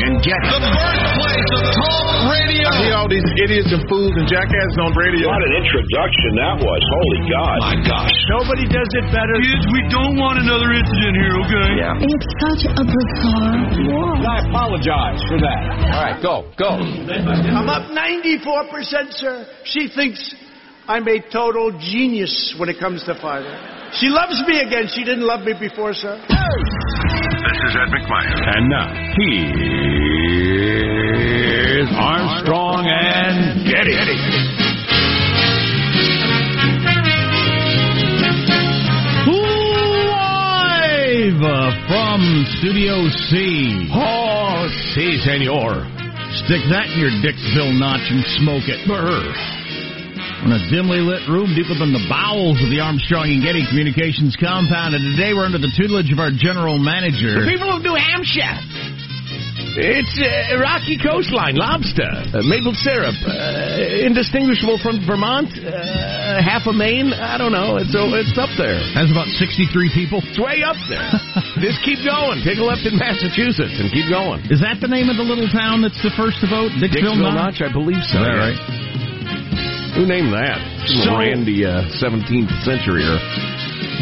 and Getty. The birthplace of talk radio. I hear all these idiots and fools and jackasses on radio. What an introduction that was. Holy God. My gosh. Nobody does it better. Kids, we don't want another incident here, okay? Yeah. It's such a bizarre world. I apologize for that. All right, go. I'm up 94%, sir. She thinks I'm a total genius when it comes to fighting. She loves me again. She didn't love me before, sir. This is Ed McMahon. And now, he is Armstrong and Getty. From Studio C. Oh, si, senor. Stick that in your Dixville Notch and smoke it. Brr. In a dimly lit room deep within the bowels of the Armstrong and Getty Communications compound, and today we're under the tutelage of our general manager. The people of New Hampshire. It's rocky coastline, lobster, maple syrup, indistinguishable from Vermont, half of Maine, I don't know, it's up there. That's about 63 people. It's way up there. Just keep going. Take a left in Massachusetts and keep going. Is that the name of the little town that's the first to vote? Dixville Notch? I believe so. All right. Who named that? So, Randy, 17th century.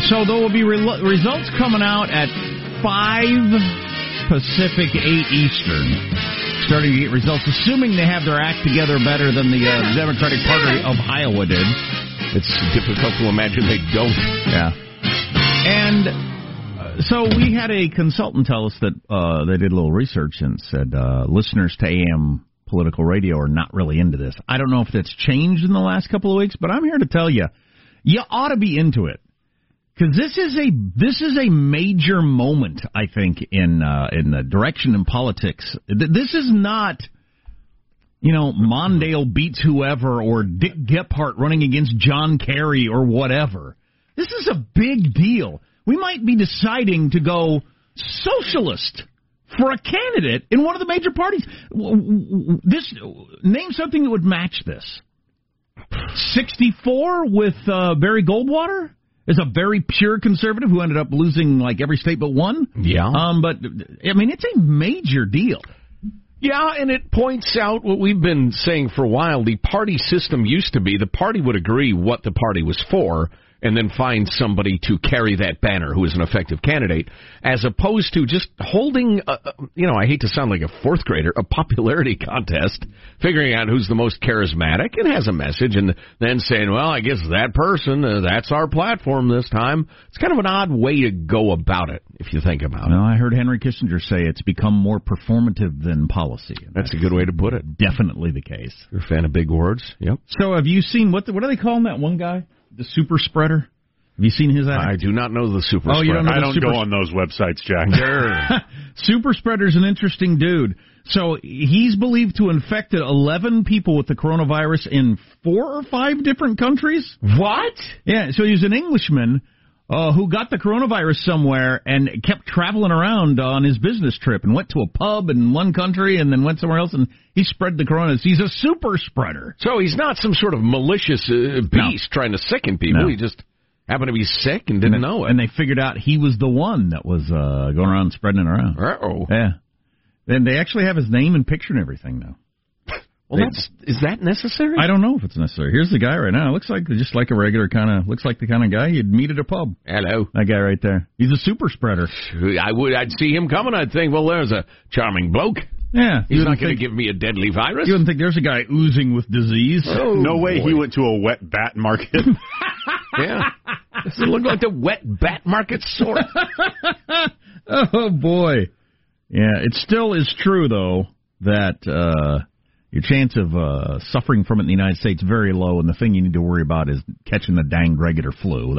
So there will be results coming out at 5... Pacific, 8 Eastern. Starting to get results, assuming they have their act together better than the Democratic Party of Iowa did. It's difficult to imagine they don't. Yeah. And so we had a consultant tell us that they did a little research and said listeners to AM political radio are not really into this. I don't know if that's changed in the last couple of weeks, but I'm here to tell you, you ought to be into it. Because this is a major moment, I think, in the direction in politics. This is not, Mondale beats whoever or Dick Gephardt running against John Kerry or whatever. This is a big deal. We might be deciding to go socialist for a candidate in one of the major parties. This name something that would match this. 64 with Barry Goldwater? Is a very pure conservative who ended up losing, every state but one. Yeah. But, it's a major deal. Yeah, and it points out what we've been saying for a while. The party system used to be the party would agree what the party was for and then find somebody to carry that banner who is an effective candidate, as opposed to just holding, I hate to sound like a fourth grader, a popularity contest, figuring out who's the most charismatic and has a message, and then saying, well, I guess that person, that's our platform this time. It's kind of an odd way to go about it, if you think about it. Well, I heard Henry Kissinger say it's become more performative than policy. That's a good way to put it. Definitely the case. You're a fan of big words? Yep. So have you seen, what are they calling that one guy? The Superspreader? Have you seen his act? I do not know the Superspreader. Oh, you don't know I don't go on those websites, Jack. Superspreader's an interesting dude. So he's believed to have infected 11 people with the coronavirus in 4 or 5 different countries. What? Yeah, so he's an Englishman who got the coronavirus somewhere and kept traveling around on his business trip and went to a pub in one country and then went somewhere else and he spread the coronavirus. He's a super spreader. So he's not some sort of malicious beast trying to sicken people. No. He just happened to be sick and didn't know it. And they figured out he was the one that was going around spreading it around. Uh-oh. Yeah. And they actually have his name and picture and everything now. Well, is that necessary? I don't know if it's necessary. Here's the guy right now. Looks like just like a regular the kind of guy you'd meet at a pub. Hello. That guy right there. He's a super spreader. I'd see him coming. I'd think, well, there's a charming bloke. Yeah. He's not going to give me a deadly virus. You wouldn't think there's a guy oozing with disease. Oh, no way boy. He went to a wet bat market. Yeah. Does it look like the wet bat market sort? Oh, boy. Yeah. It still is true, though, that... your chance of suffering from it in the United States is very low, and the thing you need to worry about is catching the dang regular flu.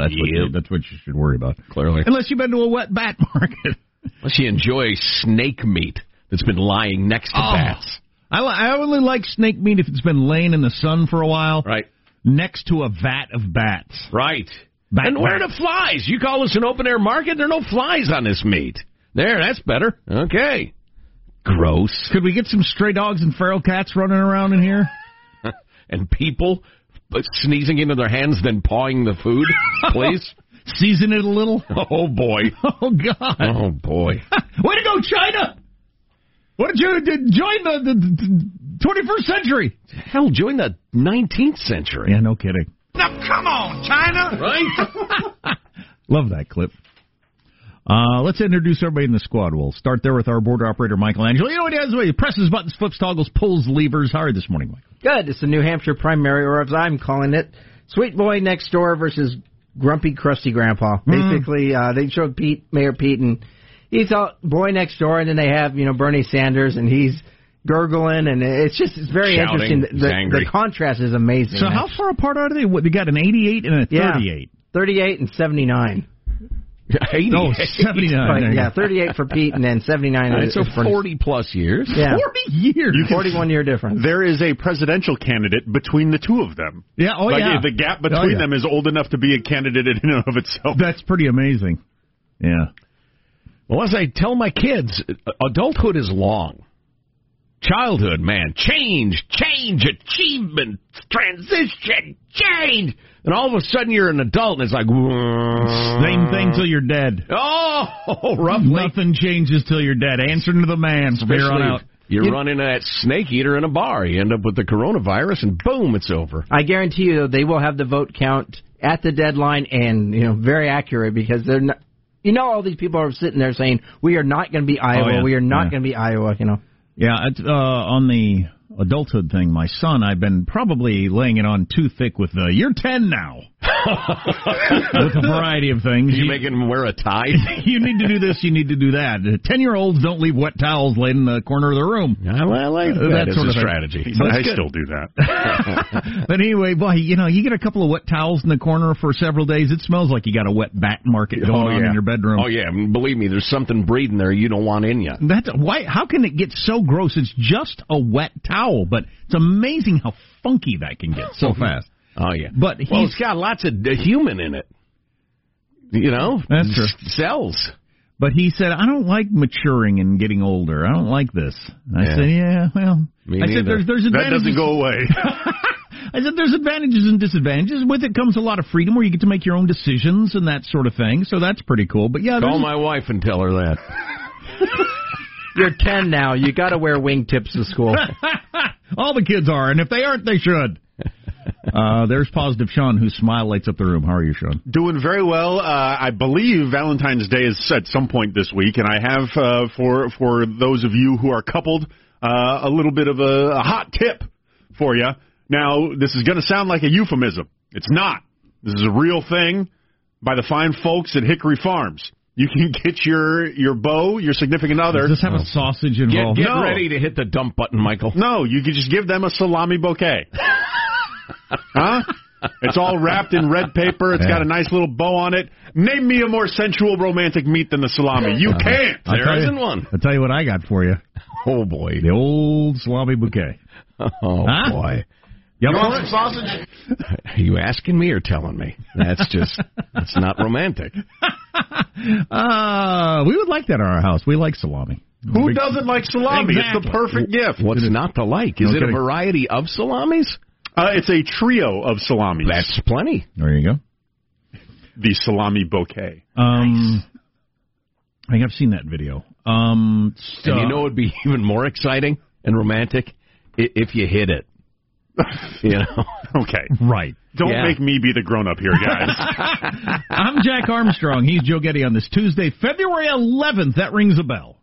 That's what you should worry about. Clearly. Unless you've been to a wet bat market. Unless you enjoy snake meat that's been lying next to bats. I only like snake meat if it's been laying in the sun for a while. Right. Next to a vat of bats. Right. Where are the flies? You call this an open-air market? There are no flies on this meat. There, that's better. Okay. Gross. Could we get some stray dogs and feral cats running around in here? And people sneezing into their hands, then pawing the food, please? Season it a little? Oh, boy. Oh, God. Oh, boy. Way to go, China! What did you do? Join the 21st century. Hell, join the 19th century. Yeah, no kidding. Now, come on, China. Right? Love that clip. Let's introduce everybody in the squad. We'll start there with our border operator, Michelangelo. You know what he does? He presses buttons, flips toggles, pulls levers. How are you this morning, Mike? Good. It's the New Hampshire primary, or as I'm calling it, Sweet Boy Next Door versus Grumpy Crusty Grandpa. Basically, they showed Pete, Mayor Pete, and he's out Boy Next Door, and then they have, you know, Bernie Sanders, and he's gurgling, and it's just, it's very shouting, interesting. The contrast is amazing. So how far apart are they? What, they got an 88 and a 38. 38 and 79. 80. No, 79. But, yeah, 38 for Pete and then 79. Right, so 40-plus years. Yeah. 40 years. 41-year difference. There is a presidential candidate between the two of them. Yeah, oh, like, yeah. The gap between them is old enough to be a candidate in and of itself. That's pretty amazing. Yeah. Well, as I tell my kids, adulthood is long. Childhood, man. Change, achievement, transition, change. And all of a sudden you're an adult, and it's like... Same thing till you're dead. Oh, roughly. Nothing changes till you're dead. Answer to the man. Especially from here on out. You run into that snake eater in a bar. You end up with the coronavirus, and boom, it's over. I guarantee you they will have the vote count at the deadline, and very accurate, because they're not... You know, all these people are sitting there saying, we are not going to be Iowa. Oh, yeah. We are not going to be Iowa, Yeah, on the adulthood thing, my son, I've been probably laying it on too thick with the, you're 10 now. With a variety of things. You making him wear a tie? You need to do this, you need to do that. 10-year-olds don't leave wet towels laid in the corner of the room. I like that sort of strategy. So I still do that. But anyway, boy, you get a couple of wet towels in the corner for several days, it smells like you got a wet bat market going on in your bedroom. Oh, yeah. I mean, believe me, there's something breeding there you don't want in you. How can it get so gross? It's just a wet towel, but it's amazing how funky that can get so fast. Oh, yeah. But he's got lots of human in it, That's true. Cells. But he said, I don't like maturing and getting older. I don't like this. And I said, Me I neither. Said, there's advantages. That doesn't go away. I said, there's advantages and disadvantages. With it comes a lot of freedom where you get to make your own decisions and that sort of thing. So that's pretty cool. But call my wife and tell her that. You're 10 now. You got to wear wingtips to school. All the kids are. And if they aren't, they should. There's positive Sean, whose smile lights up the room. How are you, Sean? Doing very well. I believe Valentine's Day is at some point this week, and I have for those of you who are coupled a little bit of a hot tip for you. Now, this is going to sound like a euphemism. It's not. This is a real thing by the fine folks at Hickory Farms. You can get your beau, your significant other. Does this have a sausage involved? Get ready to hit the dump button, Michael. No, you can just give them a salami bouquet. Huh? It's all wrapped in red paper. It's got a nice little bow on it. Name me a more sensual, romantic meat than the salami. You can't. There isn't one. I'll tell you what I got for you. Oh, boy. The old salami bouquet. Oh, boy. You want some sausage? Are you asking me or telling me? That's not romantic. We would like that at our house. We like salami. Who doesn't like salami? Exactly. It's the perfect gift. What's not to like? Is it a variety of salamis? It's a trio of salamis. That's plenty. There you go. The salami bouquet. Nice. I think I've seen that video. And it would be even more exciting and romantic if you hit it. Okay. Right. Don't make me be the grown-up here, guys. I'm Jack Armstrong. He's Joe Getty on this Tuesday, February 11th. That rings a bell.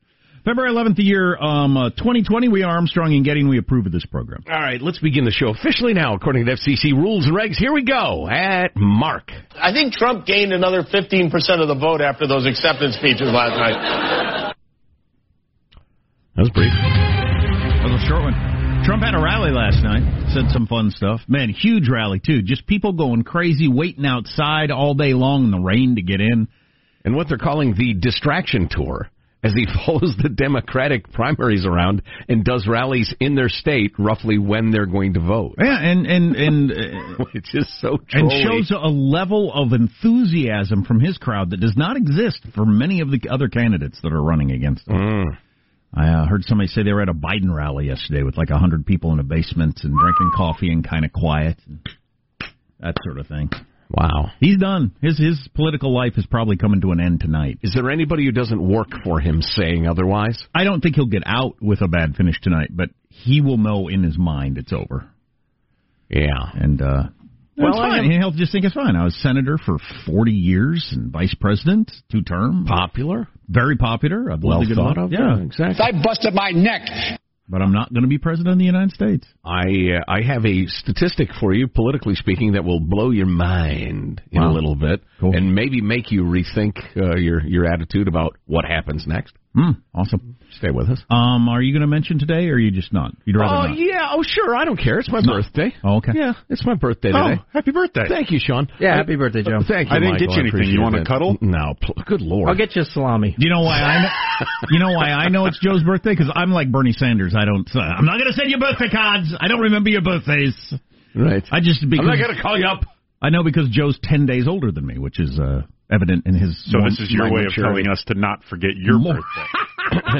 February 11th, the year 2020, we are Armstrong and Getty, and we approve of this program. All right, let's begin the show officially now, according to FCC rules and regs. Here we go, at Mark. I think Trump gained another 15% of the vote after those acceptance speeches last night. That was brief. That was a short one. Trump had a rally last night, said some fun stuff. Man, huge rally, too. Just people going crazy, waiting outside all day long in the rain to get in. And what they're calling the distraction tour. As he follows the Democratic primaries around and does rallies in their state roughly when they're going to vote. Yeah, and which is so trolly. And shows a level of enthusiasm from his crowd that does not exist for many of the other candidates that are running against him. I heard somebody say they were at a Biden rally yesterday with like 100 people in a basement and drinking coffee and kind of quiet and that sort of thing. Wow. He's done. His political life is probably coming to an end tonight. Is there anybody who doesn't work for him saying otherwise? I don't think he'll get out with a bad finish tonight, but he will know in his mind it's over. Yeah. And, well, fine. He'll just think it's fine. I was senator for 40 years and vice president, two-term. Popular. Very popular. Well thought of. Yeah, exactly. So I busted my neck. But I'm not going to be president of the United States. I have a statistic for you, politically speaking, that will blow your mind in a little bit. Cool. And maybe make you rethink your attitude about what happens next. Awesome. Stay with us. Are you going to mention today, or are you just not? You'd rather not? Yeah. Oh, sure. I don't care. It's my birthday. Oh, okay. Yeah, it's my birthday today. Oh, happy birthday. Thank you, Sean. Yeah, happy birthday, Joe. Thank you, I didn't get you anything. You want a cuddle? No. Good Lord. I'll get you a salami. Do you know why I know, you know why I know it's Joe's birthday? Because I'm like Bernie Sanders. I'm not going to send you birthday cards. I don't remember your birthdays. Right. I'm not going to call you up. I know because Joe's 10 days older than me, which is... evident in his... So this is your way of telling us to not forget your birthday.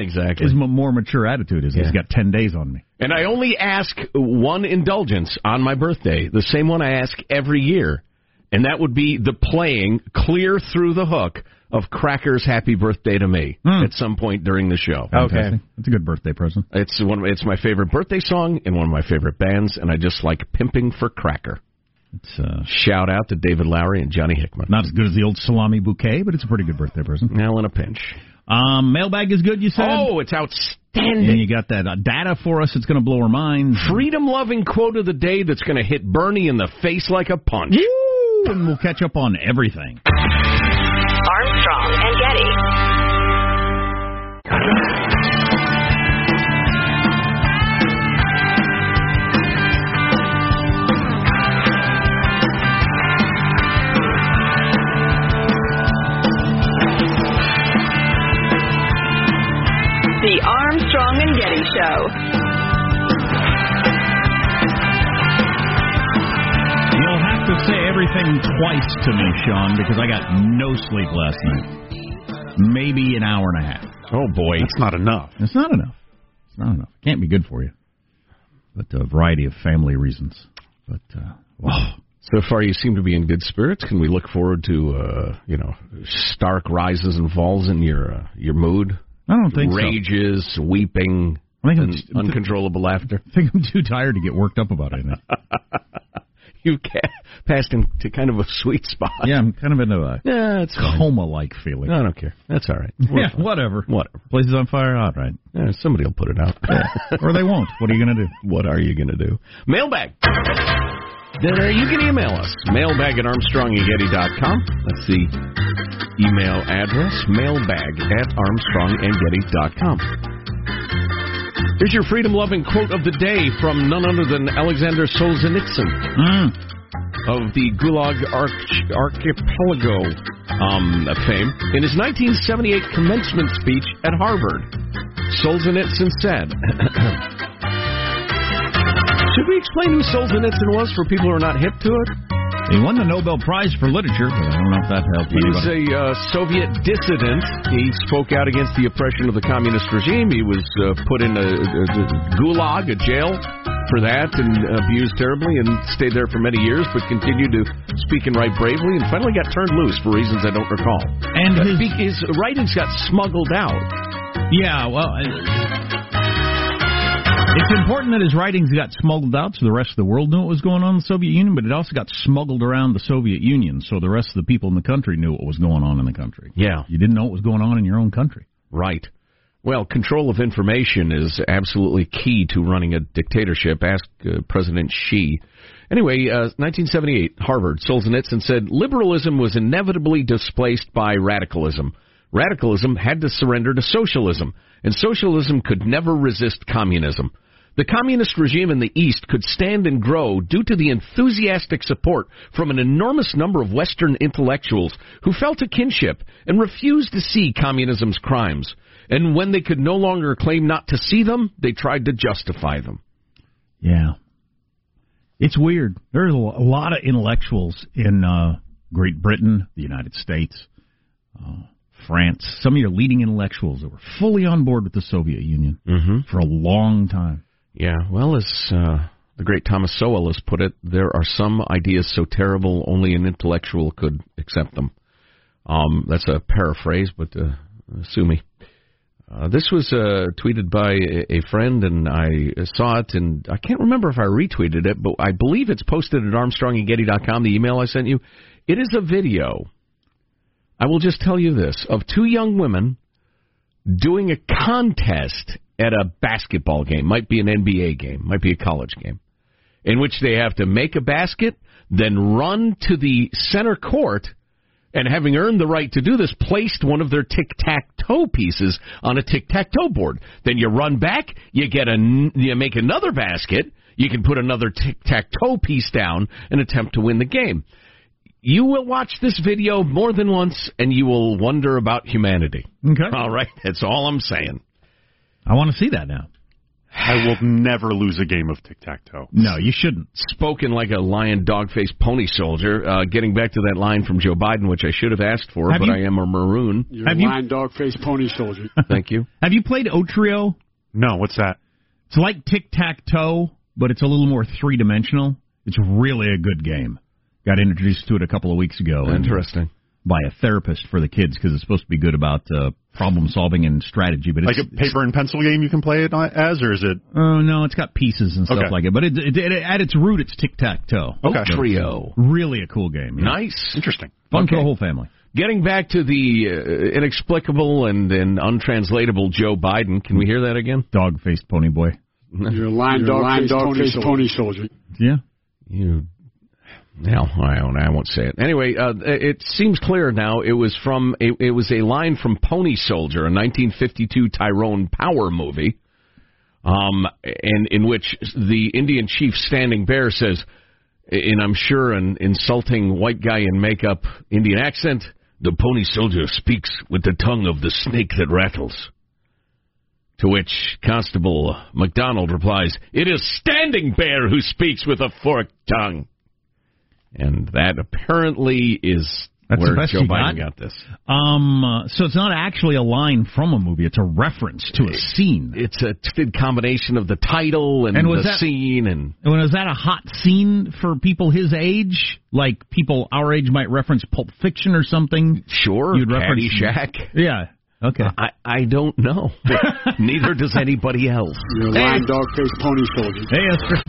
Exactly. His more mature attitude is he's got 10 days on me. And I only ask one indulgence on my birthday, the same one I ask every year, and that would be the playing clear through the hook of Cracker's Happy Birthday to Me at some point during the show. Fantastic. Okay. It's a good birthday present. It's my favorite birthday song and one of my favorite bands, and I just like pimping for Cracker. Shout out to David Lowry and Johnny Hickman. Not as good as the old salami bouquet, but it's a pretty good birthday present. Now in a pinch. Mailbag is good, you said? Oh, it's outstanding. And you got that data for us that's going to blow our minds. Freedom-loving quote of the day that's going to hit Bernie in the face like a punch. Woo! And we'll catch up on everything. Armstrong and Getty. The Armstrong and Getty Show. You'll have to say everything twice to me, Sean, because I got no sleep last night. Maybe an hour and a half. Oh, boy. That's not enough. It's not enough. It's not enough. It can't be good for you. But a variety of family reasons. But, wow. So far, you seem to be in good spirits. Can we look forward to, stark rises and falls in your mood? I don't think rages, so. Rages, weeping, uncontrollable laughter. I think I'm too tired to get worked up about it. You passed into kind of a sweet spot. Yeah, I'm kind of in it's coma-like feeling. No, I don't care. That's all right. Whatever. Places on fire, all right. Yeah, somebody will put it out. Or they won't. What are you going to do? What are you going to do? Mailbag. There, you can email us, mailbag at armstrongandgetty.com. That's the email address, mailbag at armstrongandgetty.com. Here's your freedom-loving quote of the day from none other than Alexander Solzhenitsyn of the Gulag Archipelago fame. In his 1978 commencement speech at Harvard, Solzhenitsyn said... Should we explain who Solzhenitsyn was for people who are not hip to it? He won the Nobel Prize for Literature, but I don't know if that helped anybody. He was a Soviet dissident. He spoke out against the oppression of the communist regime. He was put in a gulag, a jail, for that, and abused terribly, and stayed there for many years, but continued to speak and write bravely, and finally got turned loose for reasons I don't recall. And his writings got smuggled out. Yeah, well... It's important that his writings got smuggled out so the rest of the world knew what was going on in the Soviet Union, but it also got smuggled around the Soviet Union so the rest of the people in the country knew what was going on in the country. Yeah. You didn't know what was going on in your own country. Right. Well, control of information is absolutely key to running a dictatorship. Ask President Xi. Anyway, 1978, Harvard, Solzhenitsyn said, liberalism was inevitably displaced by radicalism. Radicalism had to surrender to socialism, and socialism could never resist communism. The communist regime in the East could stand and grow due to the enthusiastic support from an enormous number of Western intellectuals who felt a kinship and refused to see communism's crimes. And when they could no longer claim not to see them, they tried to justify them. Yeah. It's weird. There's a lot of intellectuals in Great Britain, the United States, France, some of your leading intellectuals that were fully on board with the Soviet Union for a long time. Yeah, well, as The great Thomas Sowell has put it, there are some ideas so terrible only an intellectual could accept them. That's a paraphrase, but sue me. This was tweeted by a friend, and I saw it, and I can't remember if I retweeted it, but I believe it's posted at armstrongandgetty.com, the email I sent you. It is a video, I will just tell you this, of two young women doing a contest at a basketball game, might be an NBA game, might be a college game, in which they have to make a basket, then run to the center court, and having earned the right to do this, placed one of their tic-tac-toe pieces on a tic-tac-toe board. Then you run back, you make another basket, you can put another tic-tac-toe piece down and attempt to win the game. You will watch this video more than once, and you will wonder about humanity. Okay. All right, that's all I'm saying. I want to see that now. I will never lose a game of tic-tac-toe. No, you shouldn't. Spoken like a lion, dog-faced pony soldier. Getting back to that line from Joe Biden, which I should have asked for, but I am a maroon. You're a lion, dog-faced pony soldier. Thank you. Have you played Otrio? No, what's that? It's like tic-tac-toe, but it's a little more three-dimensional. It's really a good game. Got introduced to it a couple of weeks ago. Interesting. By a therapist for the kids, because it's supposed to be good about problem solving and strategy. But it's, like a paper and pencil game you can play it as, or is it? Oh, no, it's got pieces and stuff like it. But at its root, it's tic-tac-toe. Okay. Trio. Really a cool game. Yeah. Nice. Interesting. Fun for the whole family. Getting back to the inexplicable and untranslatable Joe Biden. Can we hear that again? Dog-faced pony boy. You're a lion, dog-faced pony soldier. Yeah. You... No, I won't say it. Anyway, it seems clear now. It was a line from Pony Soldier, a 1952 Tyrone Power movie, and in which the Indian chief Standing Bear says, in I'm sure an insulting white guy in makeup Indian accent, the Pony Soldier speaks with the tongue of the snake that rattles. To which Constable McDonald replies, it is Standing Bear who speaks with a forked tongue. And that apparently is where Joe Biden got this. So it's not actually a line from a movie. It's a reference to a scene. It's a combination of the title and the scene. And was that a hot scene for people his age? Like people our age might reference Pulp Fiction or something? Sure. You'd reference Caddyshack. Yeah. Okay. I don't know. Neither does anybody else. You're a lying, dog-faced pony soldier. Hey, Esther.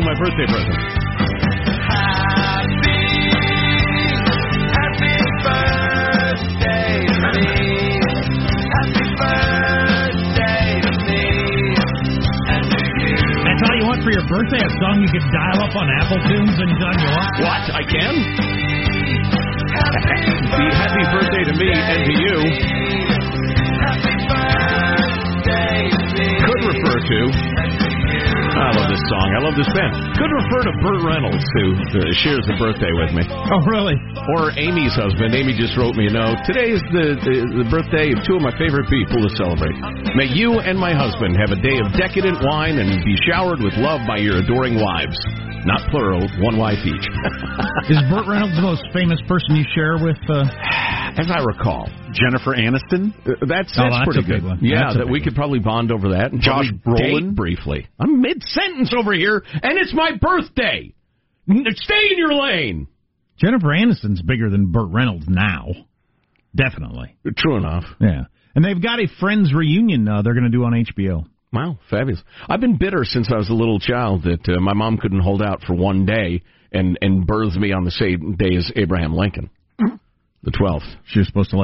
My birthday present. Happy birthday to me. Happy birthday to me. And to you. That's all you want for your birthday? A song you could dial up on Apple Tunes and done what? What? I can? Happy birthday to me and to you. Happy birthday to me. Could refer to. I love this song. I love this band. Could refer to Burt Reynolds, who shares the birthday with me. Oh, really? Or Amy's husband. Amy just wrote me a note. Today is the birthday of two of my favorite people to celebrate. May you and my husband have a day of decadent wine and be showered with love by your adoring wives. Not plural, one wife each. Is Burt Reynolds the most famous person you share with? As I recall. Jennifer Aniston? That's pretty good. One. Yeah, that we could probably bond over that. And Josh Brolin? Briefly. I'm mid-sentence over here, and it's my birthday. Stay in your lane. Jennifer Aniston's bigger than Burt Reynolds now. Definitely. True enough. Yeah. And they've got a Friends reunion they're going to do on HBO. Wow, fabulous. I've been bitter since I was a little child that my mom couldn't hold out for one day and birthed me on the same day as Abraham Lincoln, the 12th. She was supposed to,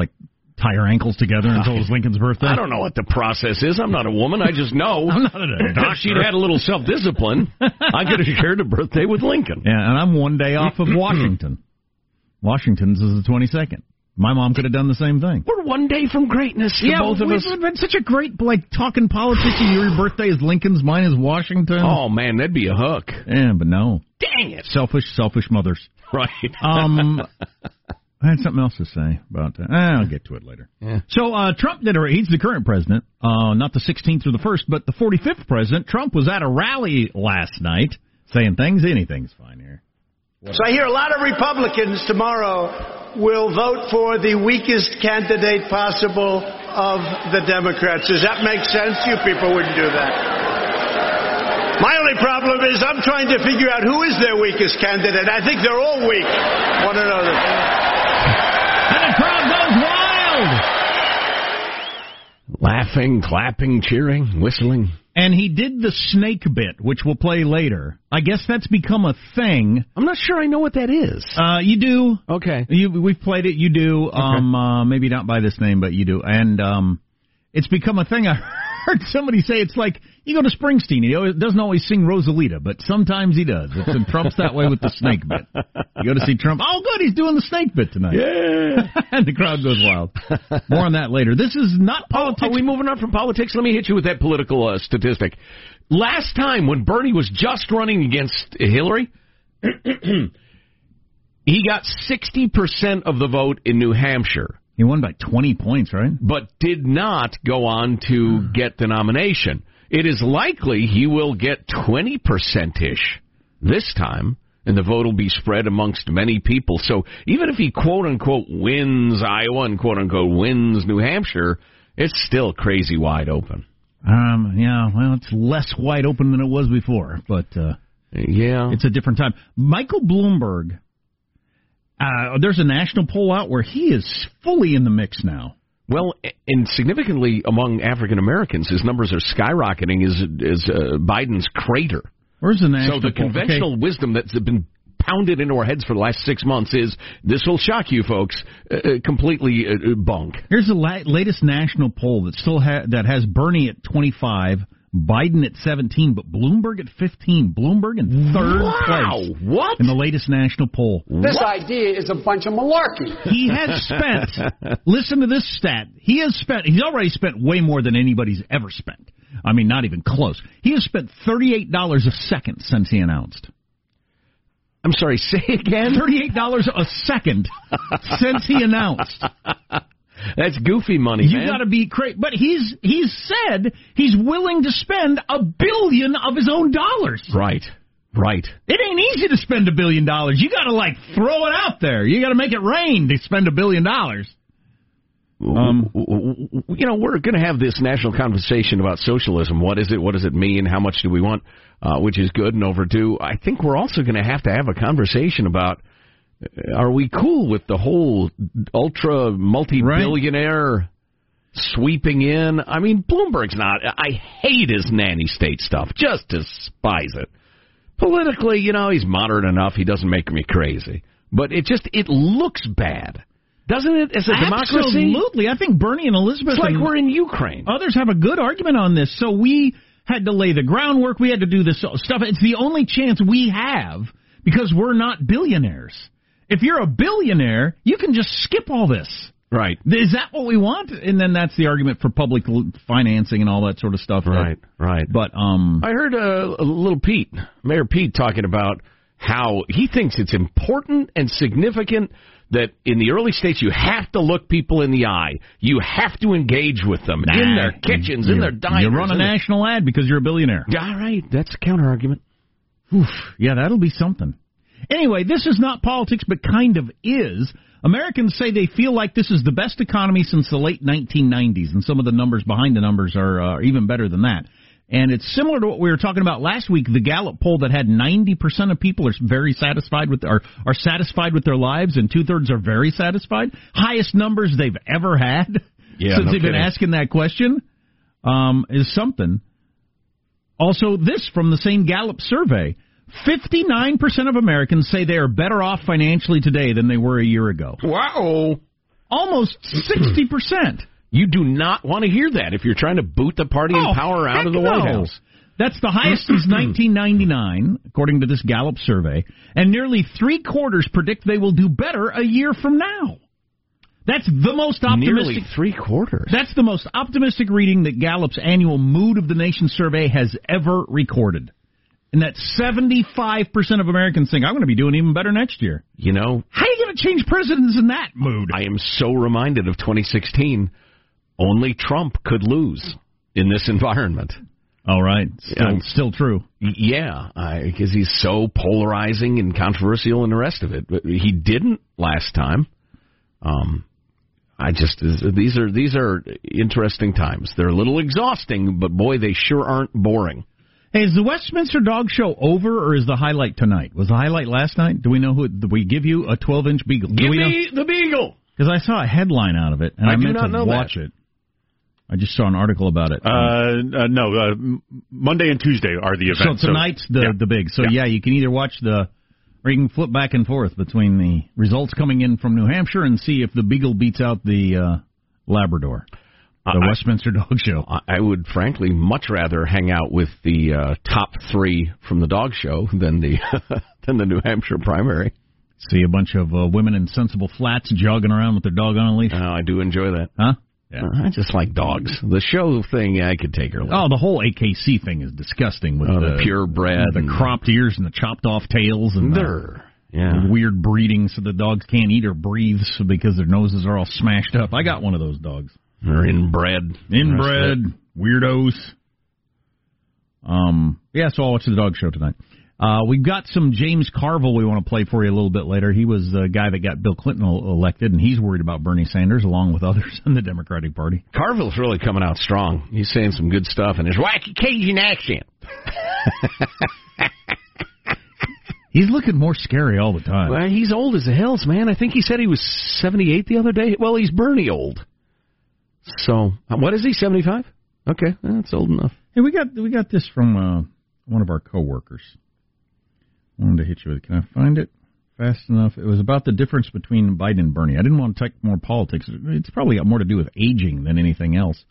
tie her ankles together until it was Lincoln's birthday? I don't know what the process is. I'm not a woman. I just know. I'm not a doctor. If she'd had a little self-discipline, I could have shared a birthday with Lincoln. Yeah, and I'm one day off of Washington. Washington's is the 22nd. My mom could have done the same thing. We're one day from greatness. Yeah, both of us. It's been such a great, talking politics. Your birthday is Lincoln's, mine is Washington. Oh, man, that'd be a hook. Yeah, but no. Dang it. Selfish mothers. Right. I had something else to say about that. I'll get to it later. Yeah. So Trump did he's the current president, not the 16th or the 1st, but the 45th president. Trump was at a rally last night saying anything's fine here. So I hear a lot of Republicans tomorrow will vote for the weakest candidate possible of the Democrats. Does that make sense? You people wouldn't do that. My only problem is I'm trying to figure out who is their weakest candidate. I think they're all weak, one another. And the crowd goes wild! Laughing, clapping, cheering, whistling. And he did the snake bit, which we'll play later. I guess that's become a thing. I'm not sure I know what that is. You do. Okay. We've played it. You do. Okay. Maybe not by this name, but you do. And it's become a thing. I heard somebody say it's like you go to Springsteen. He doesn't always sing Rosalita, but sometimes he does. It's in Trump's that way with the snake bit. You go to see Trump. Oh, good, he's doing the snake bit tonight. Yeah, and the crowd goes wild. More on that later. This is not politics. Are we moving on from politics? Let me hit you with that political statistic. Last time when Bernie was just running against Hillary, he got 60% of the vote in New Hampshire. He won by 20 points, right? But did not go on to get the nomination. It is likely he will get 20%-ish this time, and the vote will be spread amongst many people. So even if he, quote-unquote, wins Iowa and, quote-unquote, wins New Hampshire, it's still crazy wide open. Yeah, well, it's less wide open than it was before, but yeah, it's a different time. Michael Bloomberg... there's a national poll out where he is fully in the mix now. Well, and significantly among African Americans, his numbers are skyrocketing is Biden's crater. Where's the national poll? So the conventional wisdom that's been pounded into our heads for the last 6 months is, this will shock you folks, completely bunk. Here's the latest national poll that still that has Bernie at 25, Biden at 17, but Bloomberg at 15. Bloomberg in third place. Wow, what? In the latest national poll. This idea is a bunch of malarkey. He has spent, listen to this stat, he's already spent way more than anybody's ever spent. I mean, not even close. He has spent $38 a second since he announced. I'm sorry, say again? $38 a second since he announced. That's goofy money, man. You got to be crazy. But he's said he's willing to spend $1 billion of his own dollars. Right, right. It ain't easy to spend $1 billion. You got to, like, throw it out there. You got to make it rain to spend $1 billion. You know, we're going to have this national conversation about socialism. What is it? What does it mean? How much do we want? Which is good and overdue. I think we're also going to have a conversation about, are we cool with the whole ultra multi-billionaire sweeping in? I mean, Bloomberg's not. I hate his nanny state stuff. Just despise it. Politically, you know, he's moderate enough. He doesn't make me crazy. But it looks bad. Doesn't it, as a democracy? Absolutely. I think Bernie and Elizabeth... It's like we're in Ukraine. Others have a good argument on this. So we had to lay the groundwork. We had to do this stuff. It's the only chance we have because we're not billionaires. If you're a billionaire, you can just skip all this. Right. Is that what we want? And then that's the argument for public financing and all that sort of stuff. Right, right. But I heard little Pete, Mayor Pete, talking about how he thinks it's important and significant that in the early states you have to look people in the eye. You have to engage with them in their kitchens, in their diners. You run a national ad because you're a billionaire. All right. That's a counter-argument. Oof. Yeah, that'll be something. Anyway, this is not politics, but kind of is. Americans say they feel like this is the best economy since the late 1990s, and some of the numbers behind the numbers are even better than that. And it's similar to what we were talking about last week, the Gallup poll that had 90% of people are very satisfied with are satisfied with their lives, and two-thirds are very satisfied. Highest numbers they've ever had since they've been asking that question is something. Also, this from the same Gallup survey. 59% of Americans say they are better off financially today than they were a year ago. Wow. Almost 60%. You do not want to hear that if you're trying to boot the party in power out of the White House. That's the highest since 1999, according to this Gallup survey. And nearly three-quarters predict they will do better a year from now. That's the most optimistic. Nearly three-quarters. That's the most optimistic reading that Gallup's annual Mood of the Nation survey has ever recorded. And that 75% of Americans think, I'm going to be doing even better next year. You know, how are you going can't change presidents in that mood. I am so reminded of 2016. Only Trump could lose in this environment. All right. Still true. Yeah, because he's so polarizing and controversial and the rest of it. But he didn't last time. These are interesting times. They're a little exhausting, but boy, they sure aren't boring. Hey, is the Westminster Dog Show over, or is the highlight tonight? Was the highlight last night? Do we know who? Did we give you a 12-inch beagle? Give me the beagle! Because I saw a headline out of it, and I meant to watch it. I just saw an article about it. Monday and Tuesday are the events. So tonight's the big. So, yeah, you can either watch the... Or you can flip back and forth between the results coming in from New Hampshire and see if the beagle beats out the Labrador, the Westminster Dog Show. I would, frankly, much rather hang out with the top three from the dog show than the New Hampshire primary. See a bunch of women in sensible flats jogging around with their dog on a leash. Oh, I do enjoy that. Huh? Yeah. I just like dogs. The show thing, I could take her. Oh, the whole AKC thing is disgusting with the purebred, the cropped ears and the chopped off tails, and the weird breeding so the dogs can't eat or breathe because their noses are all smashed up. I got one of those dogs. They're inbred weirdos. So I'll watch the dog show tonight. We've got some James Carville we want to play for you a little bit later. He was the guy that got Bill Clinton elected, and he's worried about Bernie Sanders, along with others in the Democratic Party. Carville's really coming out strong. He's saying some good stuff in his wacky Cajun accent. He's looking more scary all the time. Well, he's old as the hells, man. I think he said he was 78 the other day. Well, he's Bernie old. So, what is he, 75? Okay, that's old enough. Hey, we got this from one of our coworkers. I wanted to hit you with it. Can I find it fast enough? It was about the difference between Biden and Bernie. I didn't want to take more politics. It's probably got more to do with aging than anything else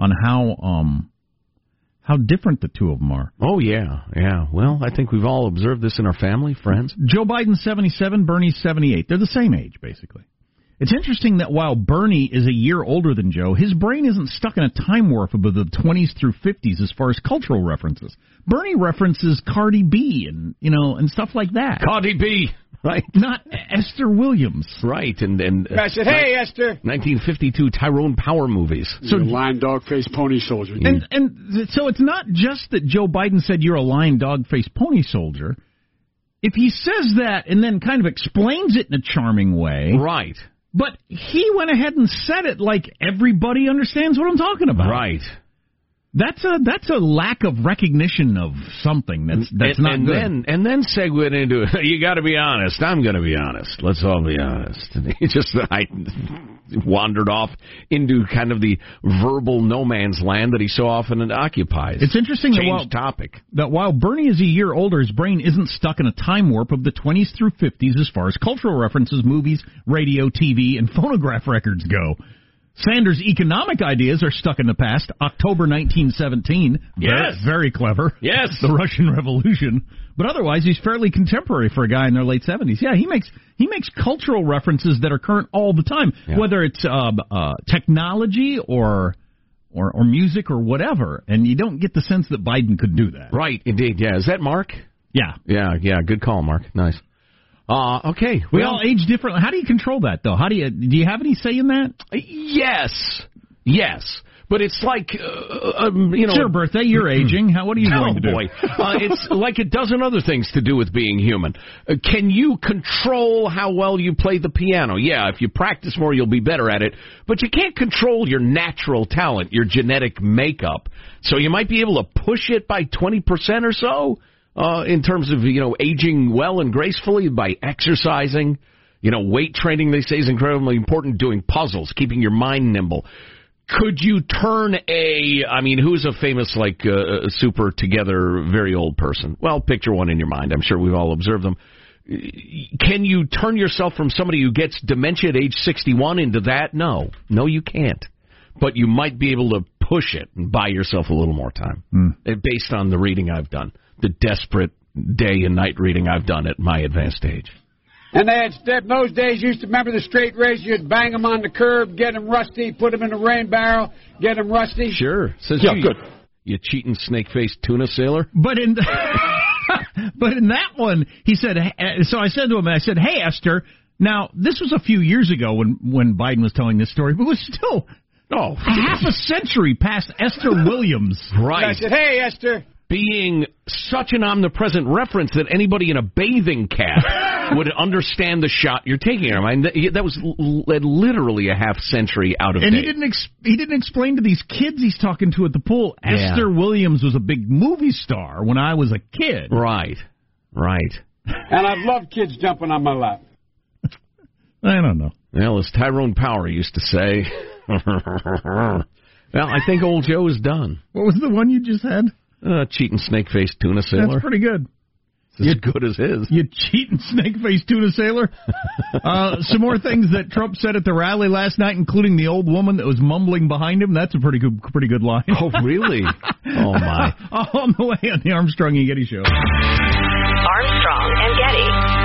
on how different the two of them are. Oh, yeah. Well, I think we've all observed this in our family, friends. Joe Biden, 77, Bernie, 78. They're the same age, basically. It's interesting that while Bernie is a year older than Joe, his brain isn't stuck in a time warp of the 20s through 50s as far as cultural references. Bernie references Cardi B and stuff like that. Cardi B, right? Not Esther Williams, right? And I said, hey, Esther. 1952 Tyrone Power movies. So you're a lying dog-faced pony soldier. And so it's not just that Joe Biden said you're a lying dog-faced pony soldier. If he says that and then kind of explains it in a charming way, right? But he went ahead and said it like everybody understands what I'm talking about. Right. That's a lack of recognition of something that's not good. And then segued into, you got to be honest. I'm going to be honest. Let's all be honest. And he I wandered off into kind of the verbal no man's land that he so often occupies. It's interesting that while Bernie is a year older, his brain isn't stuck in a time warp of the 20s through 50s as far as cultural references, movies, radio, TV, and phonograph records go. Sanders' economic ideas are stuck in the past. October 1917. Yes. Very clever. Yes. The Russian Revolution. But otherwise, he's fairly contemporary for a guy in their late 70s. Yeah, he makes cultural references that are current all the time, whether it's technology or music or whatever. And you don't get the sense that Biden could do that. Right, indeed. Yeah. Is that Mark? Yeah. Yeah. Good call, Mark. Nice. Okay. We all age differently. How do you control that, though? Do you have any say in that? Yes. But it's like, it's your birthday. You're aging. What are you going to do? Boy. It's like a dozen other things to do with being human. Can you control how well you play the piano? Yeah, if you practice more, you'll be better at it. But you can't control your natural talent, your genetic makeup. So you might be able to push it by 20% or so. In terms of, aging well and gracefully by exercising, weight training, they say, is incredibly important, doing puzzles, keeping your mind nimble. Could you turn who's a famous, super together, very old person? Well, picture one in your mind. I'm sure we've all observed them. Can you turn yourself from somebody who gets dementia at age 61 into that? No, you can't. But you might be able to push it and buy yourself a little more time based on the reading I've done. The desperate day and night reading I've done at my advanced age. And they had step. Those days, you used to remember the straight race. You'd bang them on the curb, get them rusty, put them in the rain barrel, get them rusty. Sure. Says good. You cheating snake-faced tuna sailor. But in that one, he said. So I said to him, "Hey, Esther, Now, this was a few years ago when Biden was telling this story, but it was still half a century past Esther Williams. Right. I said, hey, Esther. Being such an omnipresent reference that anybody in a bathing cap would understand the shot you're taking. I mean, that was literally a half century out of date. And he didn't explain to these kids he's talking to at the pool. Yeah. Esther Williams was a big movie star when I was a kid. Right. And I love kids jumping on my lap. I don't know. Well, as Tyrone Power used to say, well, I think old Joe is done. What was the one you just had? Cheating snake-faced tuna sailor. That's pretty good. It's as good as his. You cheating snake-faced tuna sailor. Some more things that Trump said at the rally last night, including the old woman that was mumbling behind him. That's a pretty good line. Oh, really? Oh, my. All on the way on the Armstrong and Getty Show. Armstrong and Getty.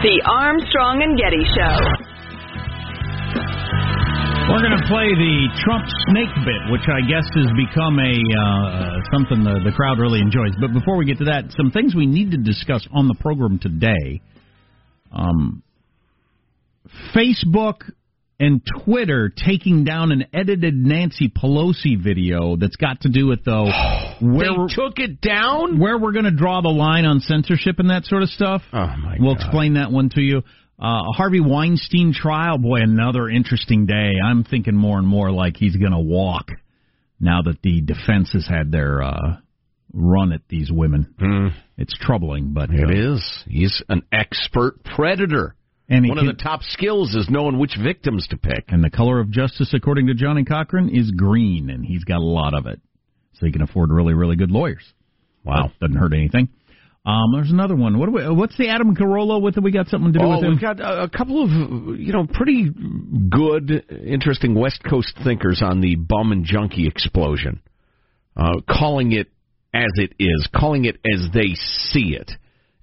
The Armstrong and Getty Show. We're going to play the Trump snake bit, which I guess has become something the crowd really enjoys. But before we get to that, some things we need to discuss on the program today. Facebook and Twitter taking down an edited Nancy Pelosi video that's got to do with, they took it down? Where we're going to draw the line on censorship and that sort of stuff. Oh, my God. We'll explain that one to you. Harvey Weinstein trial. Boy, another interesting day. I'm thinking more and more like he's going to walk now that the defense has had their run at these women. Mm. It's troubling. But It is. He's an expert predator. And One of the top skills is knowing which victims to pick. And the color of justice, according to Johnny Cochran, is green, and he's got a lot of it. So he can afford really, really good lawyers. Wow. That doesn't hurt anything. There's another one. What's the Adam Carolla with it? We got something to do with him? We've got a couple of, pretty good, interesting West Coast thinkers on the bum and junkie explosion. Calling it as it is. Calling it as they see it.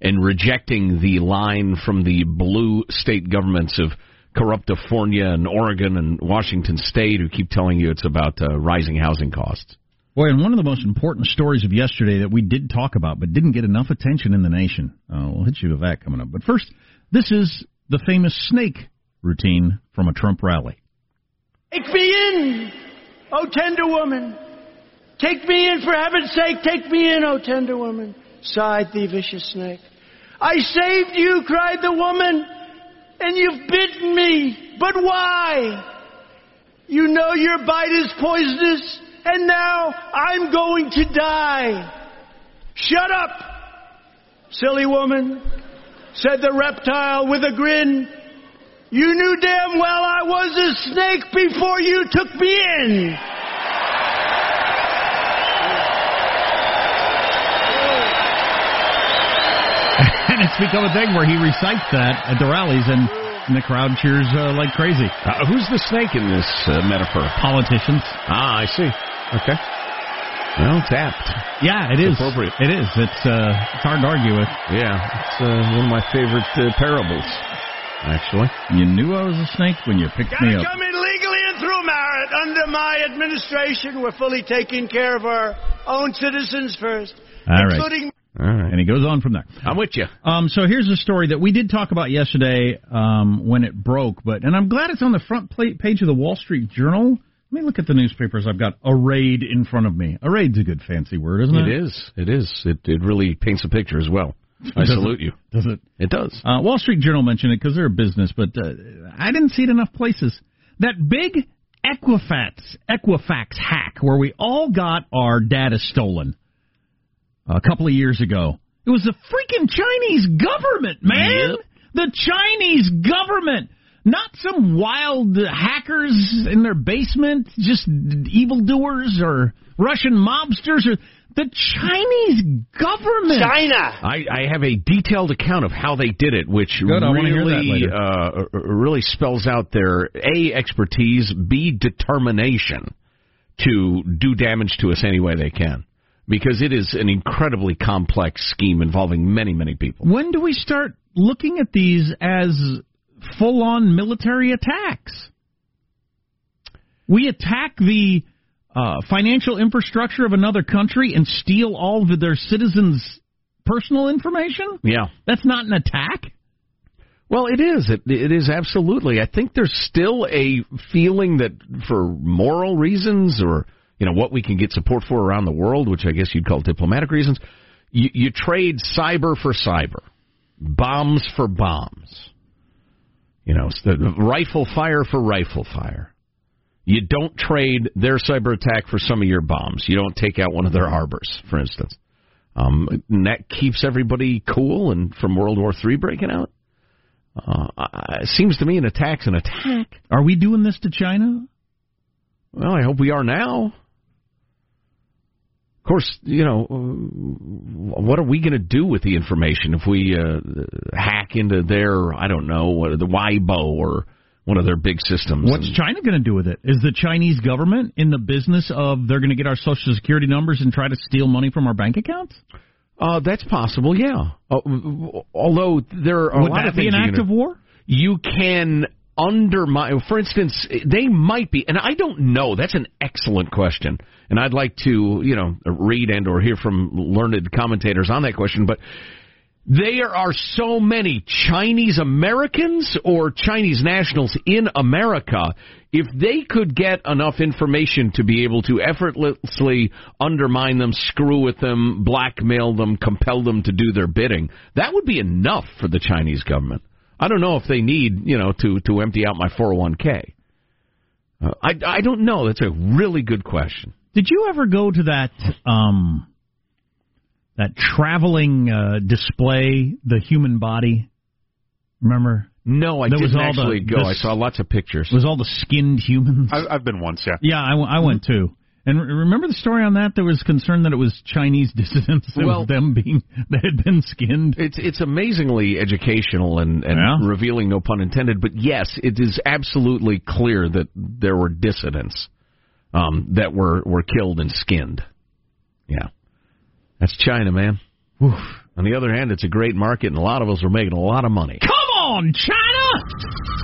And rejecting the line from the blue state governments of Corruptifornia and Oregon and Washington State who keep telling you it's about rising housing costs. Boy, and one of the most important stories of yesterday that we did talk about but didn't get enough attention in the nation. We'll hit you with that coming up. But first, this is the famous snake routine from a Trump rally. Take me in, oh tender woman. Take me in, for heaven's sake, take me in, oh tender woman. Sighed the vicious snake. I saved you, cried the woman, and you've bitten me. But why? You know your bite is poisonous, and now I'm going to die. Shut up, silly woman, said the reptile with a grin. You knew damn well I was a snake before you took me in. And it's become a thing where he recites that at the rallies, and the crowd cheers like crazy. Who's the snake in this metaphor? Politicians. Ah, I see. Okay. Well, it's apt. Yeah, it's appropriate. It is. It's hard to argue with. Yeah, it's one of my favorite parables, actually. You knew I was a snake when you picked me up. Gotta come in legally and through merit. Under my administration, we're fully taking care of our own citizens first. All including right. All right. And he goes on from there. I'm with you. So here's a story that we did talk about yesterday when it broke, and I'm glad it's on the front page of the Wall Street Journal. Let me look at the newspapers. I've got Arrayed in front of me. Arrayed's a good fancy word, isn't it? It is. It is. It really paints a picture as well. I salute you. Does it? It does. Wall Street Journal mentioned it because they're a business, but I didn't see it enough places. That big Equifax hack where we all got our data stolen. A couple of years ago. It was the freaking Chinese government, man! Yep. The Chinese government! Not some wild hackers in their basement, just evildoers or Russian mobsters. The Chinese government! China! I have a detailed account of how they did it, which really spells out their A, expertise, B, determination to do damage to us any way they can. Because it is an incredibly complex scheme involving many, many people. When do we start looking at these as full-on military attacks. We attack the financial infrastructure of another country and steal all of their citizens' personal information? Yeah. That's not an attack? Well, it is. It is absolutely. I think there's still a feeling that for moral reasons or, you know, what we can get support for around the world, which I guess you'd call diplomatic reasons, you trade cyber for cyber, bombs for bombs, you know, rifle fire for rifle fire. You don't trade their cyber attack for some of your bombs. You don't take out one of their harbors, for instance. And that keeps everybody cool and from World War III breaking out. It seems to me an attack's an attack. Are we doing this to China? Well, I hope we are now. Of course, you know, what are we going to do with the information if we hack into their, I don't know, the Weibo or one of their big systems? What's China going to do with it? Is the Chinese government in the business of they're going to get our Social Security numbers and try to steal money from our bank accounts? That's possible, yeah. Although there are a lot of things. Would that be an act of war? You can undermine. For instance, they might be, and I don't know. That's an excellent question, and I'd like to, you know, read and or hear from learned commentators on that question. But there are so many Chinese Americans or Chinese nationals in America. If they could get enough information to be able to effortlessly undermine them, screw with them, blackmail them, compel them to do their bidding, that would be enough for the Chinese government. I don't know if they need, you know, to empty out my 401k. I don't know. That's a really good question. Did you ever go to that that traveling display, the human body? Remember? No, I didn't actually go. I saw lots of pictures. It was all the skinned humans. I've been once, yeah. Yeah, I went too. And remember the story on that? There was concern that it was Chinese dissidents. It was them that had been skinned. It's amazingly educational and revealing, no pun intended. But yes, it is absolutely clear that there were dissidents that were killed and skinned. Yeah. That's China, man. Whew. On the other hand, it's a great market, and a lot of us are making a lot of money. Come on, China!